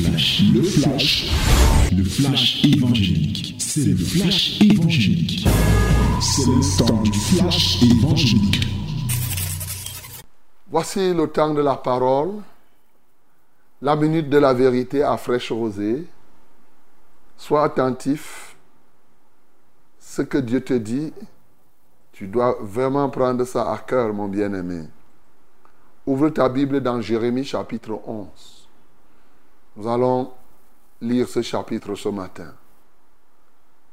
Le flash évangélique. C'est le flash évangélique. C'est le temps du flash évangélique. Voici le temps de la parole, la minute de la vérité à fraîche rosée. Sois attentif. Ce que Dieu te dit, tu dois vraiment prendre ça à cœur, mon bien-aimé. Ouvre ta Bible dans Jérémie chapitre 11. Nous allons lire ce chapitre ce matin.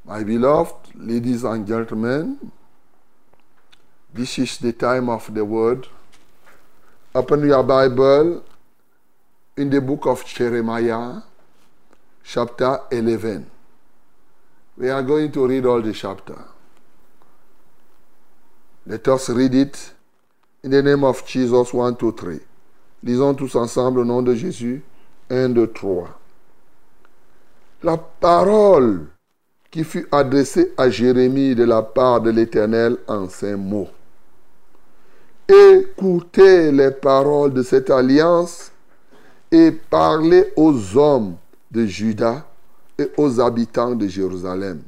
My beloved, ladies and gentlemen, this is the time of the word. Open your Bible in the book of Jeremiah, chapter 11. We are going to read all the chapter. Let us read it. In the name of Jesus, 1, 2, 3. Lisons tous ensemble au nom de Jésus, 1, 2, 3. La parole qui fut adressée à Jérémie de la part de l'Éternel en ces mots. Écoutez les paroles de cette alliance et parlez aux hommes de Juda et aux habitants de Jérusalem.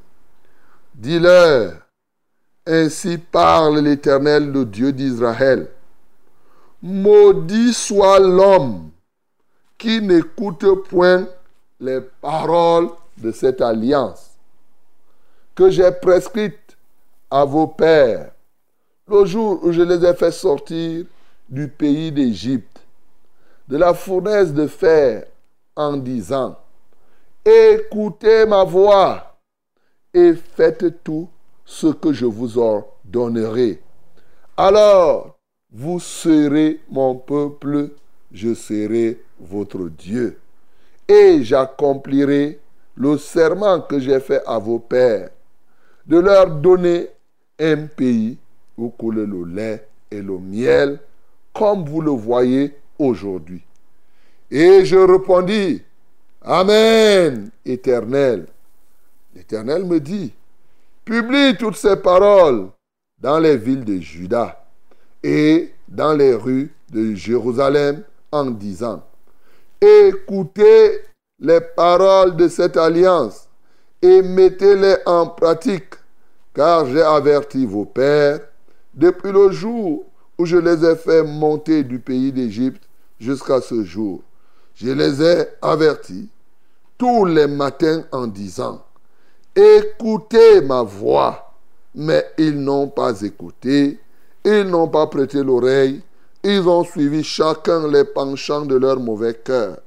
Dis-leur, ainsi parle l'Éternel, le Dieu d'Israël. Maudit soit l'homme qui n'écoute point les paroles de cette alliance que j'ai prescrite à vos pères le jour où je les ai fait sortir du pays d'Égypte, de la fournaise de fer, en disant : écoutez ma voix et faites tout ce que je vous ordonnerai. Alors, vous serez mon peuple, je serai votre Dieu. Et j'accomplirai le serment que j'ai fait à vos pères, de leur donner un pays où coule le lait et le miel, comme vous le voyez aujourd'hui. Et je répondis, Amen, Éternel. L'Éternel me dit, publie toutes ces paroles dans les villes de Juda et dans les rues de Jérusalem en disant, écoutez les paroles de cette alliance et mettez-les en pratique, car j'ai averti vos pères depuis le jour où je les ai fait monter du pays d'Égypte jusqu'à ce jour. Je les ai avertis tous les matins en disant, écoutez ma voix, mais ils n'ont pas écouté, ils n'ont pas prêté l'oreille, ils ont suivi chacun les penchants de leur mauvais cœur.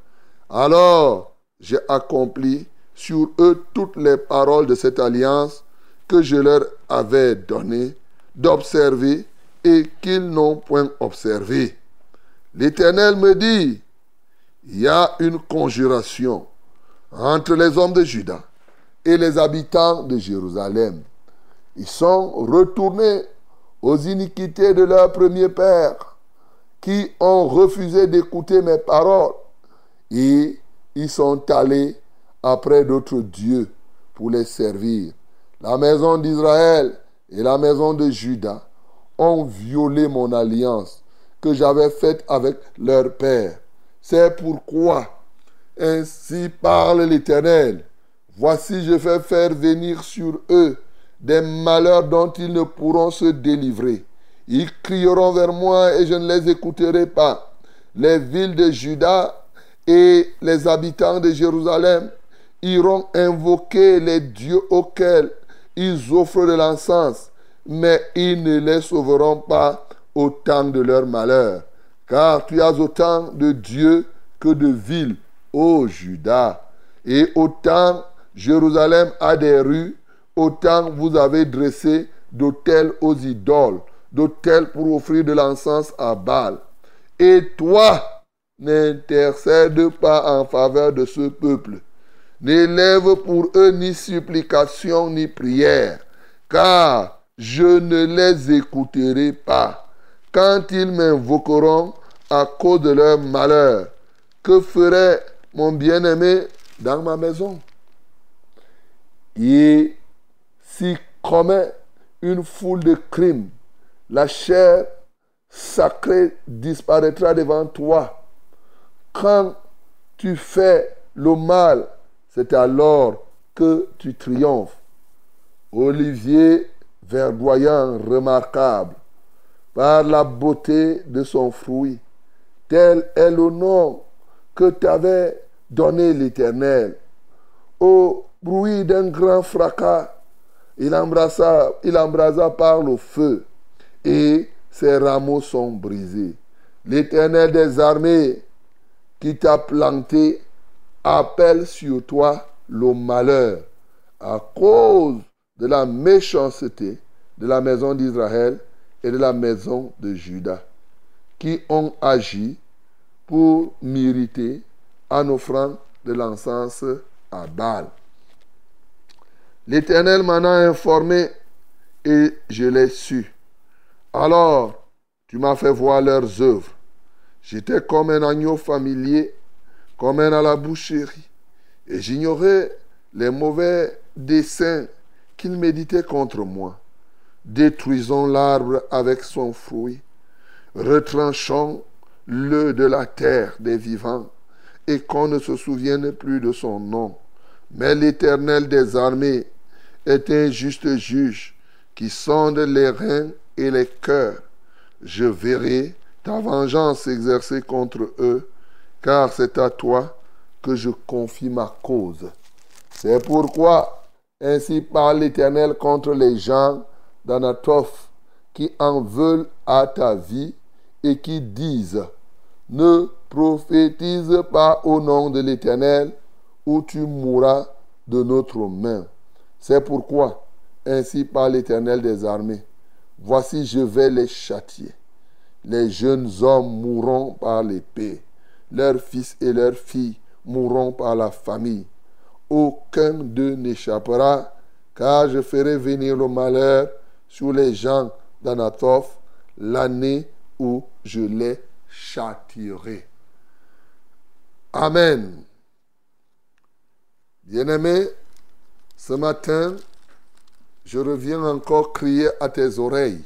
Alors, j'ai accompli sur eux toutes les paroles de cette alliance que je leur avais données d'observer et qu'ils n'ont point observé. L'Éternel me dit, il y a une conjuration entre les hommes de Juda et les habitants de Jérusalem. Ils sont retournés aux iniquités de leurs premiers pères, qui ont refusé d'écouter mes paroles, et ils sont allés après d'autres dieux pour les servir. La maison d'Israël et la maison de Juda ont violé mon alliance que j'avais faite avec leur père. C'est pourquoi, ainsi parle l'Éternel, voici, je vais faire venir sur eux des malheurs dont ils ne pourront se délivrer. Ils crieront vers moi et je ne les écouterai pas. Les villes de Juda et les habitants de Jérusalem iront invoquer les dieux auxquels ils offrent de l'encens, mais ils ne les sauveront pas au temps de leur malheur. Car tu as autant de dieux que de villes, ô Juda, et autant Jérusalem a des rues, autant vous avez dressé d'autels aux idoles, d'autels pour offrir de l'encens à Baal. Et toi, n'intercède pas en faveur de ce peuple. N'élève pour eux ni supplication ni prière, car je ne les écouterai pas. Quand ils m'invoqueront à cause de leur malheur, que ferait mon bien-aimé dans ma maison ? Et s'y commet une foule de crimes, la chair sacrée disparaîtra devant toi. Quand tu fais le mal, c'est alors que tu triomphes. Olivier verdoyant remarquable, par la beauté de son fruit, tel est le nom que t'avait donné l'Éternel. Au bruit d'un grand fracas, il embrasa par le feu, et ses rameaux sont brisés. L'Éternel des armées qui t'a planté appelle sur toi le malheur à cause de la méchanceté de la maison d'Israël et de la maison de Juda, qui ont agi pour mériter en offrant de l'encens à Baal. L'Éternel m'en a informé et je l'ai su. Alors, tu m'as fait voir leurs œuvres. J'étais comme un agneau familier, comme un à la boucherie, et j'ignorais les mauvais desseins qu'ils méditaient contre moi. Détruisons l'arbre avec son fruit, retranchons-le de la terre des vivants, et qu'on ne se souvienne plus de son nom. Mais l'Éternel des armées est un juste juge qui sonde les reins et les cœurs. Je verrai ta vengeance s'exercer contre eux, car c'est à toi que je confie ma cause. C'est pourquoi ainsi parle l'Éternel contre les gens d'Anathoth qui en veulent à ta vie et qui disent: ne prophétise pas au nom de l'Éternel, ou tu mourras de notre main. C'est pourquoi ainsi parle l'Éternel des armées: voici, je vais les châtier. Les jeunes hommes mourront par l'épée, leurs fils et leurs filles mourront par la famille. Aucun d'eux n'échappera, car je ferai venir le malheur sur les gens d'Anathoth l'année où je les châtierai. Amen. Bien-aimés, ce matin, je reviens encore crier à tes oreilles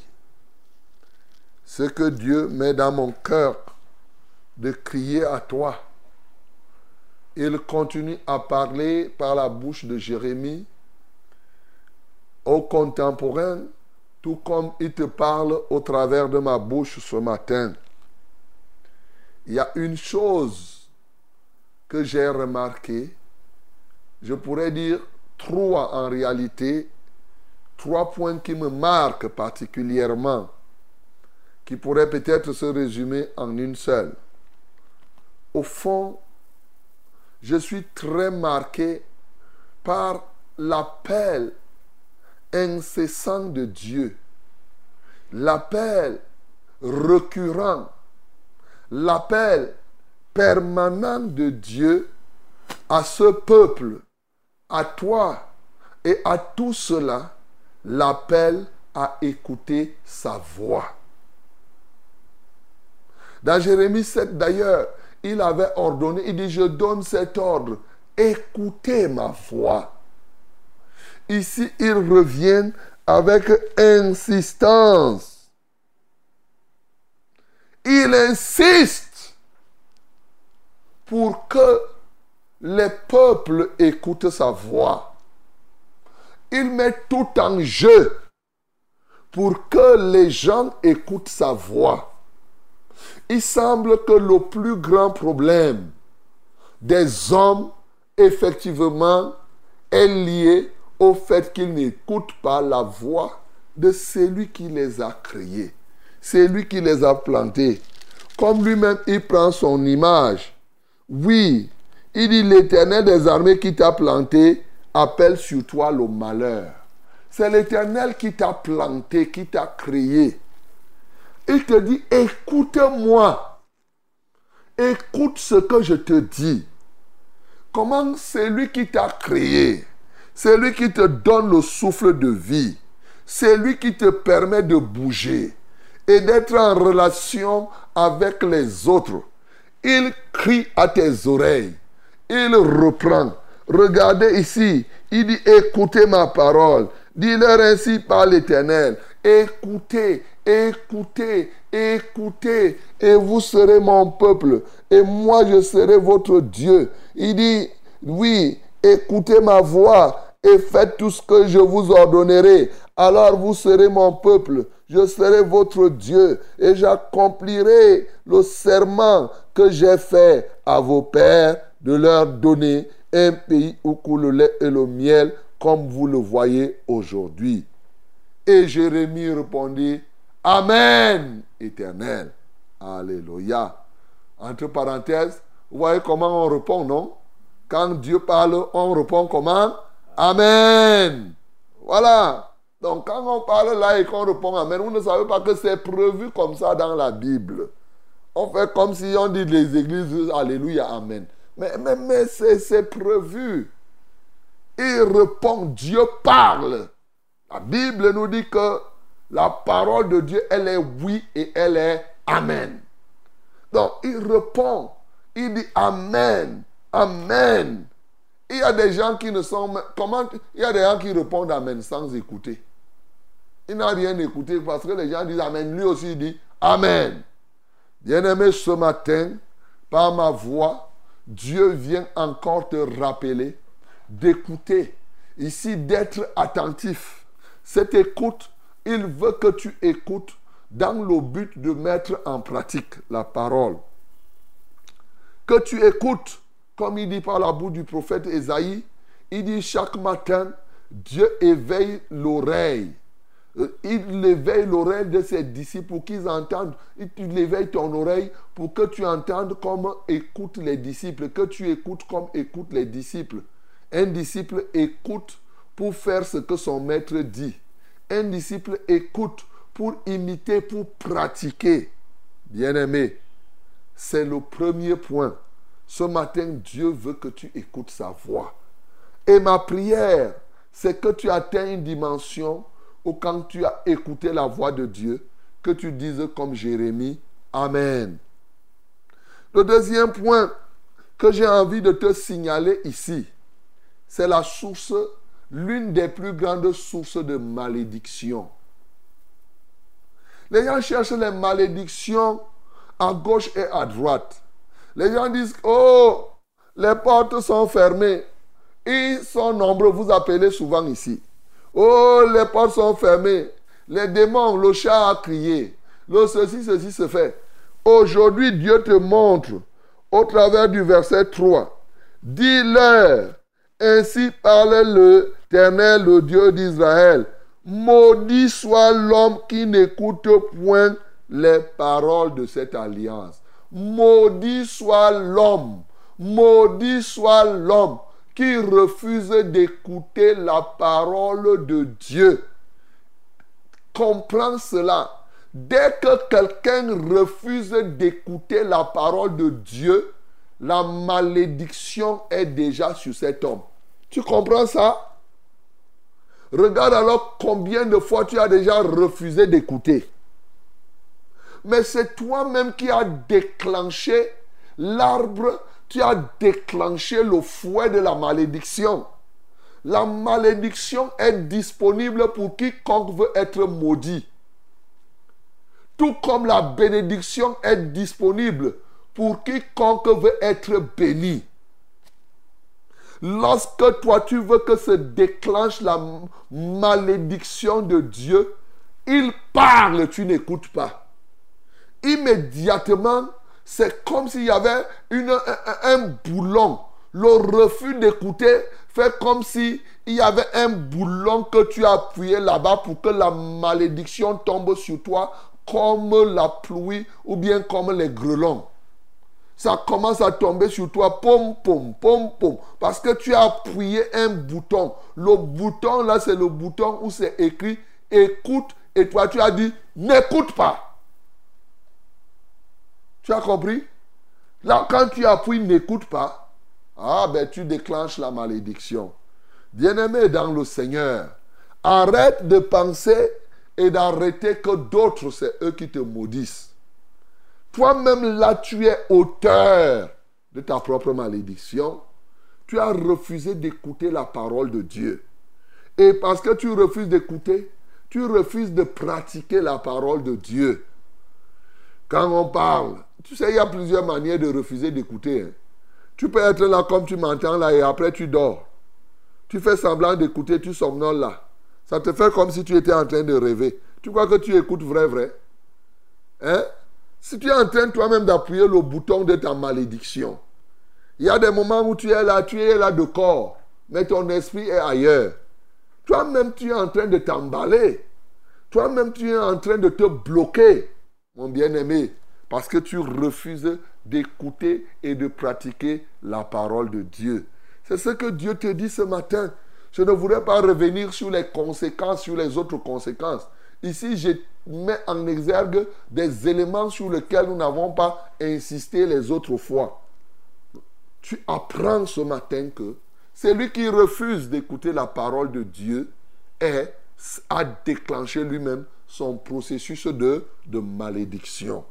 ce que Dieu met dans mon cœur de crier à toi. Il continue à parler par la bouche de Jérémie aux contemporains, tout comme il te parle au travers de ma bouche ce matin. Il y a une chose que j'ai remarquée, je pourrais dire trois en réalité, trois points qui me marquent particulièrement, qui pourraient peut-être se résumer en une seule. Au fond, je suis très marqué par l'appel incessant de Dieu, l'appel récurrent, l'appel permanent de Dieu à ce peuple, à toi et à tout cela, l'appel à écouter sa voix. Dans Jérémie 7 d'ailleurs, il avait ordonné, il dit: je donne cet ordre, écoutez ma voix. Ici, il revient avec insistance. Il insiste pour que les peuples écoutent sa voix. Il met tout en jeu pour que les gens écoutent sa voix. Il semble que le plus grand problème des hommes, effectivement, est lié au fait qu'ils n'écoutent pas la voix de celui qui les a créés, celui qui les a plantés. Comme lui-même, il prend son image. Oui, il dit: l'Éternel des armées qui t'a planté appelle sur toi le malheur. C'est l'Éternel qui t'a planté, qui t'a créé. Il te dit: écoute-moi. Écoute ce que je te dis. Comment celui qui t'a créé, celui qui te donne le souffle de vie, celui qui te permet de bouger et d'être en relation avec les autres, il crie à tes oreilles. Il reprend. Regardez ici, il dit: écoutez ma parole. Dis-leur ainsi par l'Éternel: écoutez, écoutez, écoutez, et vous serez mon peuple, et moi je serai votre Dieu. Il dit: Oui, écoutez ma voix et faites tout ce que je vous ordonnerai. Alors vous serez mon peuple, je serai votre Dieu et j'accomplirai le serment que j'ai fait à vos pères de leur donner un pays où coule le lait et le miel comme vous le voyez aujourd'hui. Et Jérémie répondit, Amen, Éternel. Alléluia. Entre parenthèses, vous voyez comment on répond, non? Quand Dieu parle, on répond comment? Amen. Voilà. Donc quand on parle là et qu'on répond Amen, vous ne savez pas que c'est prévu comme ça dans la Bible. On fait comme si on dit les églises, Alléluia, Amen. Mais c'est prévu. Il répond, Dieu parle. La Bible nous dit que la parole de Dieu, elle est oui et elle est Amen. Donc, il répond. Il dit Amen. Amen. Il y a des gens qui ne sont... Comment? Il y a des gens qui répondent Amen sans écouter. Il n'a rien écouté parce que les gens disent Amen. Lui aussi il dit Amen. Bien-aimé, ce matin, par ma voix, Dieu vient encore te rappeler d'écouter. Ici, d'être attentif. Cette écoute, il veut que tu écoutes dans le but de mettre en pratique la parole. Que tu écoutes, comme il dit par la bouche du prophète Ésaïe, il dit chaque matin, Dieu éveille l'oreille. Il éveille l'oreille de ses disciples pour qu'ils entendent. Il éveille ton oreille pour que tu entendes comme écoutent les disciples, que tu écoutes comme écoutent les disciples. Un disciple écoute pour faire ce que son maître dit. Un disciple écoute pour imiter, pour pratiquer. Bien-aimé, c'est le premier point. Ce matin, Dieu veut que tu écoutes sa voix. Et ma prière, c'est que tu atteignes une dimension où quand tu as écouté la voix de Dieu, que tu dises comme Jérémie, Amen. Le deuxième point que j'ai envie de te signaler ici, c'est la source, l'une des plus grandes sources de malédiction. Les gens cherchent les malédictions à gauche et à droite. Les gens disent, oh, les portes sont fermées. Ils sont nombreux, vous appelez souvent ici. Oh, les portes sont fermées. Les démons, le chat a crié. Le ceci se fait. Aujourd'hui, Dieu te montre, au travers du verset 3, dis-leur, ainsi parle l'Éternel, le Dieu d'Israël. Maudit soit l'homme qui n'écoute point les paroles de cette alliance. Maudit soit l'homme. Maudit soit l'homme qui refuse d'écouter la parole de Dieu. Comprends cela. Dès que quelqu'un refuse d'écouter la parole de Dieu, la malédiction est déjà sur cet homme. Tu comprends ça? Regarde alors combien de fois tu as déjà refusé d'écouter. Mais c'est toi-même qui as déclenché l'arbre, tu as déclenché le fouet de la malédiction. La malédiction est disponible pour quiconque veut être maudit. Tout comme la bénédiction est disponible pour quiconque veut être béni. Lorsque toi tu veux que se déclenche la malédiction de Dieu, il parle, tu n'écoutes pas. Immédiatement, c'est comme s'il y avait un boulon. Le refus d'écouter fait comme s'il y avait un boulon que tu as appuyé là-bas pour que la malédiction tombe sur toi comme la pluie ou bien comme les grêlons. Ça commence à tomber sur toi, pom, pom, pom, pom, parce que tu as appuyé un bouton. Le bouton, là, c'est le bouton où c'est écrit « Écoute » et toi, tu as dit « N'écoute pas ». Tu as compris? Là, quand tu appuies « N'écoute pas », ah ben, tu déclenches la malédiction. Bien-aimé dans le Seigneur, arrête de penser et d'arrêter que d'autres, c'est eux qui te maudissent. Toi-même, là, tu es auteur de ta propre malédiction. Tu as refusé d'écouter la parole de Dieu. Et parce que tu refuses d'écouter, tu refuses de pratiquer la parole de Dieu. Quand on parle, tu sais, il y a plusieurs manières de refuser d'écouter. Tu peux être là comme tu m'entends là et après tu dors. Tu fais semblant d'écouter, tu somnoles là. Ça te fait comme si tu étais en train de rêver. Tu crois que tu écoutes vrai? Hein? Si tu es en train toi-même d'appuyer le bouton de ta malédiction, il y a des moments où tu es là de corps, mais ton esprit est ailleurs. Toi-même, tu es en train de t'emballer. Toi-même, tu es en train de te bloquer, mon bien-aimé, parce que tu refuses d'écouter et de pratiquer la parole de Dieu. C'est ce que Dieu te dit ce matin. Je ne voudrais pas revenir sur les conséquences, sur les autres conséquences. Ici, je mets en exergue des éléments sur lesquels nous n'avons pas insisté les autres fois. Tu apprends ce matin que celui qui refuse d'écouter la parole de Dieu a déclenché lui-même son processus de malédiction.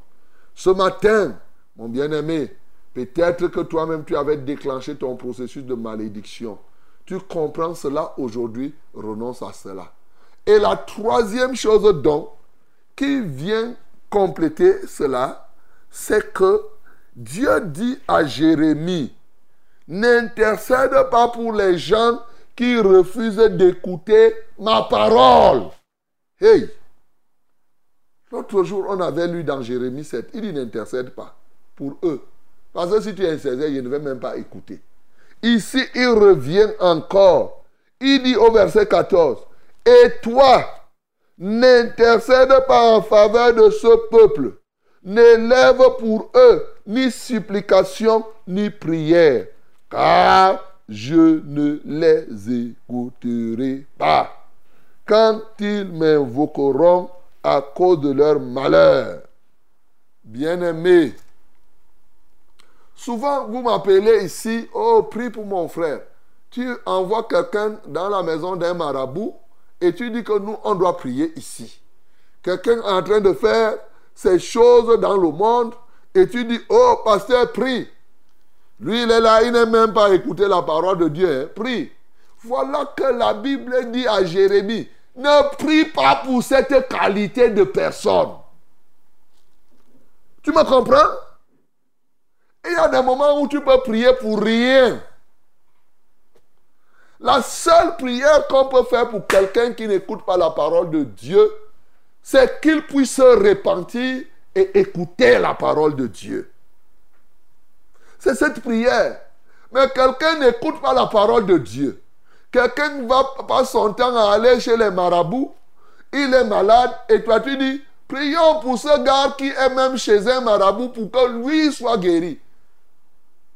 Ce matin, mon bien-aimé, peut-être que toi-même tu avais déclenché ton processus de malédiction. Tu comprends cela aujourd'hui, renonce à cela. Et la troisième chose donc qui vient compléter cela, c'est que Dieu dit à Jérémie, n'intercède pas pour les gens qui refusent d'écouter ma parole. Hey! L'autre jour, on avait lu dans Jérémie 7, il dit n'intercède pas pour eux. Parce que si tu intercèdes, je ne vais même pas écouter. Ici, il revient encore. Il dit au verset 14, et toi, n'intercède pas en faveur de ce peuple. N'élève pour eux ni supplication ni prière, car je ne les écouterai pas quand ils m'invoqueront à cause de leur malheur. Bien-aimés, souvent vous m'appelez ici, oh, prie pour mon frère. Tu envoies quelqu'un dans la maison d'un marabout et tu dis que nous, on doit prier ici. Quelqu'un est en train de faire ces choses dans le monde, et tu dis, oh, pasteur, prie. Lui, il est là, il n'a même pas écouté la parole de Dieu. Hein? Prie. Voilà que la Bible dit à Jérémie, ne prie pas pour cette qualité de personne. Tu me comprends? Il y a des moments où tu peux prier pour rien. La seule prière qu'on peut faire pour quelqu'un qui n'écoute pas la parole de Dieu, c'est qu'il puisse se repentir et écouter la parole de Dieu. C'est cette prière. Mais quelqu'un n'écoute pas la parole de Dieu. Quelqu'un va passer son temps à aller chez les marabouts. Il est malade et toi tu dis, prions pour ce gars qui est même chez un marabout pour que lui soit guéri.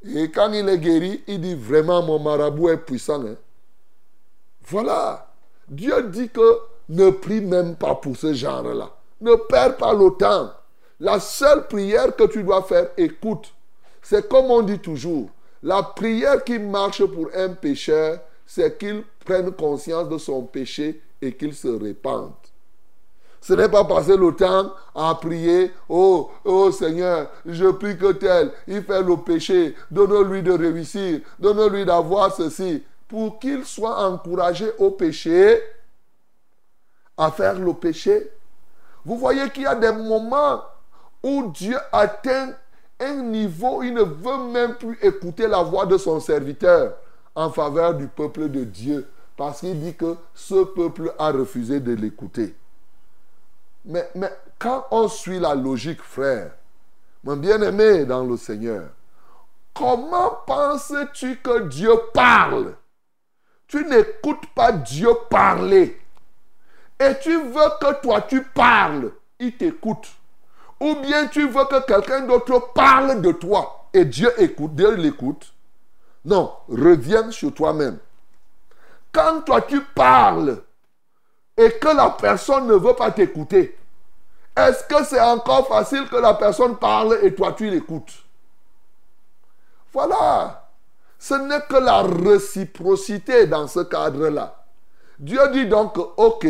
Et quand il est guéri, il dit vraiment mon marabout est puissant. Hein? Voilà. Dieu dit que ne prie même pas pour ce genre-là. Ne perds pas le temps. La seule prière que tu dois faire, écoute. C'est comme on dit toujours, la prière qui marche pour un pécheur, c'est qu'il prenne conscience de son péché et qu'il se repente. Ce n'est pas passer le temps à prier, oh Seigneur, je prie que tel, il fait le péché, donne-lui de réussir, donne-lui d'avoir ceci, pour qu'il soit encouragé au péché, à faire le péché. Vous voyez qu'il y a des moments où Dieu atteint un niveau où il ne veut même plus écouter la voix de son serviteur en faveur du peuple de Dieu, parce qu'il dit que ce peuple a refusé de l'écouter. Mais quand on suit la logique, frère, mon bien-aimé dans le Seigneur, comment penses-tu que Dieu parle? Tu n'écoutes pas Dieu parler. Et tu veux que toi tu parles, il t'écoute. Ou bien tu veux que quelqu'un d'autre parle de toi et Dieu écoute, Dieu l'écoute. Non, reviens sur toi-même. Quand toi tu parles et que la personne ne veut pas t'écouter, est-ce que c'est encore facile que la personne parle et toi tu l'écoutes? Voilà. Ce n'est que la réciprocité dans ce cadre-là. Dieu dit donc, ok,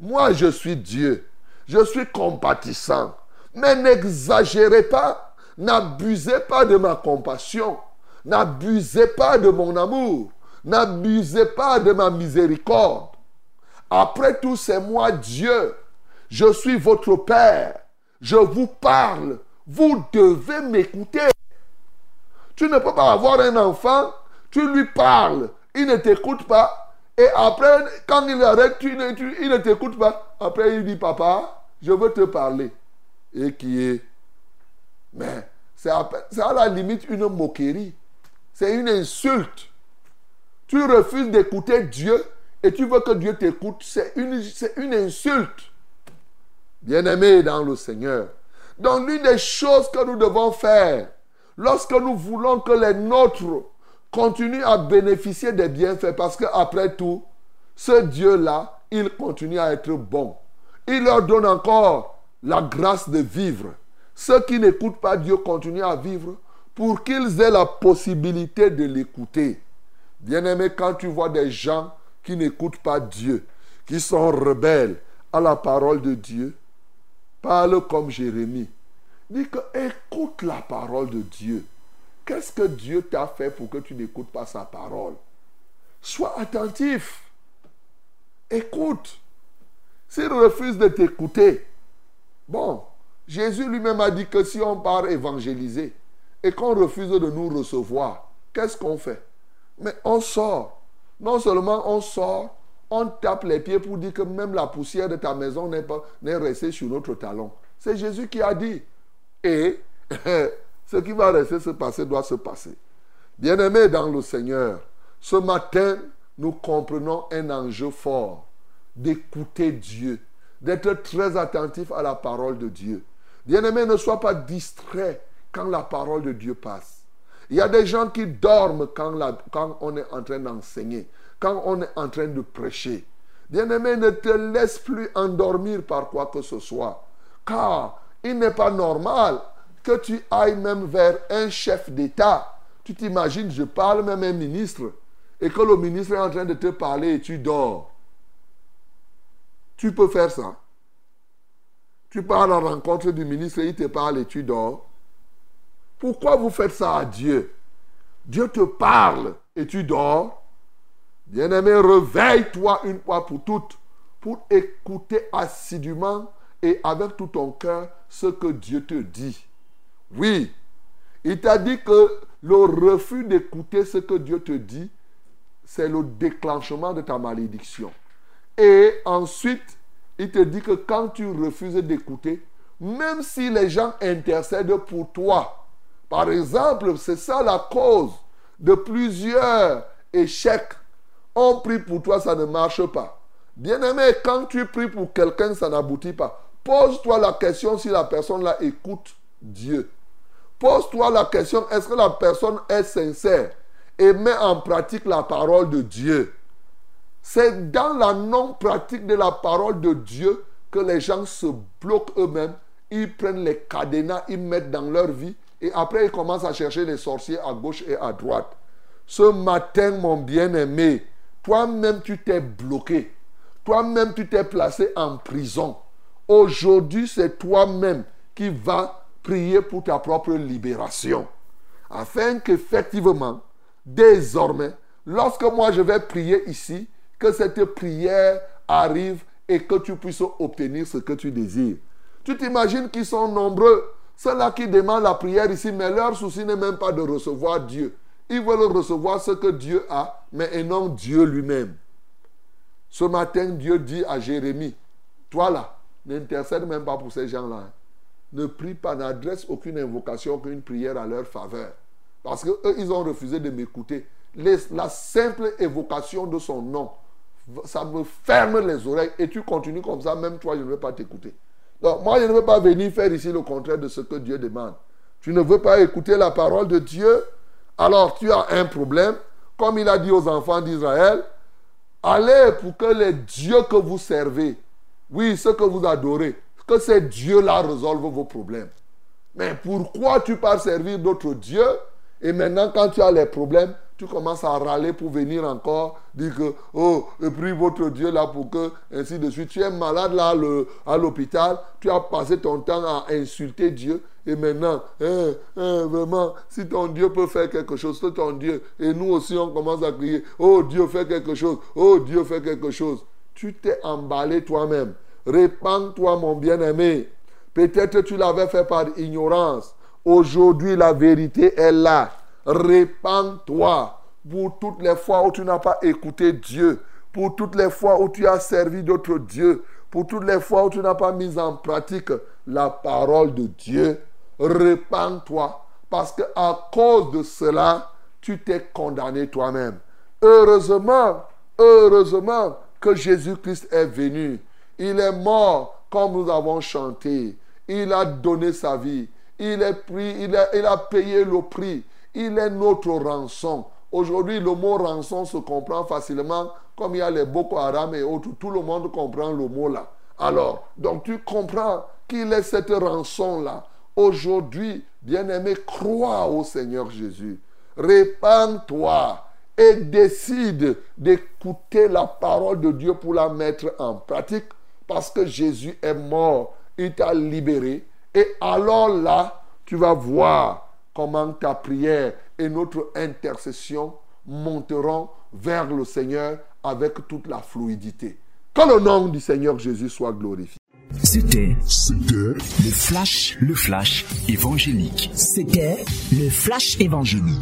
moi je suis Dieu, je suis compatissant. Mais n'exagérez pas, n'abusez pas de ma compassion, n'abusez pas de mon amour, n'abusez pas de ma miséricorde. Après tout, c'est moi Dieu, je suis votre Père, je vous parle, vous devez m'écouter. Tu ne peux pas avoir un enfant, tu lui parles, il ne t'écoute pas, et après, quand il arrête, il ne t'écoute pas. Après, il dit, papa, je veux te parler. Et qui est... Mais c'est à la limite une moquerie. C'est une insulte. Tu refuses d'écouter Dieu et tu veux que Dieu t'écoute. C'est une insulte. Bien-aimés dans le Seigneur. Donc l'une des choses que nous devons faire, lorsque nous voulons que les nôtres continuent à bénéficier des bienfaits, parce qu'après tout, ce Dieu-là, il continue à être bon. Il leur donne encore la grâce de vivre. Ceux qui n'écoutent pas Dieu continuent à vivre pour qu'ils aient la possibilité de l'écouter. Bien-aimé, quand tu vois des gens qui n'écoutent pas Dieu, qui sont rebelles à la parole de Dieu, parle comme Jérémie. Dis que écoute la parole de Dieu. Qu'est-ce que Dieu t'a fait pour que tu n'écoutes pas sa parole? Sois attentif. Écoute. S'il refuse de t'écouter, bon, Jésus lui-même a dit que si on part évangéliser et qu'on refuse de nous recevoir, qu'est-ce qu'on fait? Mais on sort. Non seulement on sort, on tape les pieds pour dire que même la poussière de ta maison n'est restée sur notre talon. C'est Jésus qui a dit. Et ce qui va rester se passer doit se passer. Bien-aimés dans le Seigneur, ce matin, nous comprenons un enjeu fort d'écouter Dieu, d'être très attentif à la parole de Dieu. Bien-aimés, ne sois pas distrait quand la parole de Dieu passe. Il y a des gens qui dorment quand on est en train d'enseigner, quand on est en train de prêcher. Bien-aimé, ne te laisse plus endormir par quoi que ce soit. Car il n'est pas normal que tu ailles même vers un chef d'État. Tu t'imagines, je parle même à un ministre et que le ministre est en train de te parler et tu dors. Tu peux faire ça. Tu pars à la rencontre du ministre et il te parle et tu dors. Pourquoi vous faites ça à Dieu? Dieu te parle et tu dors. Bien-aimé, réveille-toi une fois pour toutes pour écouter assidûment et avec tout ton cœur ce que Dieu te dit. Oui, il t'a dit que le refus d'écouter ce que Dieu te dit, c'est le déclenchement de ta malédiction. Et ensuite, il te dit que quand tu refuses d'écouter, même si les gens intercèdent pour toi, par exemple, c'est ça la cause de plusieurs échecs. On prie pour toi, ça ne marche pas. Bien-aimé, quand tu pries pour quelqu'un, ça n'aboutit pas. Pose-toi la question si la personne-là écoute Dieu. Pose-toi la question, est-ce que la personne est sincère et met en pratique la parole de Dieu? C'est dans la non-pratique de la parole de Dieu que les gens se bloquent eux-mêmes. Ils prennent les cadenas, ils mettent dans leur vie et après ils commencent à chercher les sorciers à gauche et à droite. Ce matin, mon bien-aimé, toi-même, tu t'es bloqué. Toi-même, tu t'es placé en prison. Aujourd'hui, c'est toi-même qui vas prier pour ta propre libération. Afin qu'effectivement, désormais, lorsque moi je vais prier ici, que cette prière arrive et que tu puisses obtenir ce que tu désires. Tu t'imagines qu'ils sont nombreux. Ceux-là qui demandent la prière ici, mais leur souci n'est même pas de recevoir Dieu. Ils veulent recevoir ce que Dieu a, mais et non Dieu lui-même. Ce matin, Dieu dit à Jérémie, toi là, n'intercède même pas pour ces gens-là. Ne prie pas, n'adresse aucune invocation, aucune prière à leur faveur. Parce qu'eux, ils ont refusé de m'écouter. La simple évocation de son nom, ça me ferme les oreilles et tu continues comme ça, même toi, je ne veux pas t'écouter. Donc, moi, je ne veux pas venir faire ici le contraire de ce que Dieu demande. Tu ne veux pas écouter la parole de Dieu ? Alors, tu as un problème. Comme il a dit aux enfants d'Israël, allez pour que les dieux que vous servez, oui, ceux que vous adorez, que ces dieux-là résolvent vos problèmes. Mais pourquoi tu pars servir d'autres dieux? Et maintenant, quand tu as les problèmes, tu commences à râler pour venir encore, dire que, oh, prie votre Dieu là pour que, ainsi de suite. Tu es malade là à l'hôpital, tu as passé ton temps à insulter Dieu, et maintenant, vraiment, si ton Dieu peut faire quelque chose, c'est ton Dieu. Et nous aussi, on commence à crier, oh, Dieu fait quelque chose, oh, Dieu fait quelque chose. Tu t'es emballé toi-même. Répands-toi, mon bien-aimé. Peut-être tu l'avais fait par ignorance. Aujourd'hui, la vérité est là. Répands-toi pour toutes les fois où tu n'as pas écouté Dieu, pour toutes les fois où tu as servi d'autres dieux, pour toutes les fois où tu n'as pas mis en pratique la parole de Dieu. Répands-toi, parce qu'à cause de cela, tu t'es condamné toi-même. Heureusement que Jésus-Christ est venu. Il est mort comme nous avons chanté. Il a donné sa vie. Il a payé le prix. Il est notre rançon. Aujourd'hui, le mot rançon se comprend facilement. Comme il y a les Boko Haram et autres, tout le monde comprend le mot là. Alors, donc tu comprends qu'il est cette rançon là. Aujourd'hui, bien-aimé, crois au Seigneur Jésus. Répands-toi et décide d'écouter la parole de Dieu pour la mettre en pratique, parce que Jésus est mort, il t'a libéré. Et alors là, tu vas voir comment ta prière et notre intercession monteront vers le Seigneur avec toute la fluidité. Que le nom du Seigneur Jésus soit glorifié. C'était le flash évangélique. C'était le flash évangélique.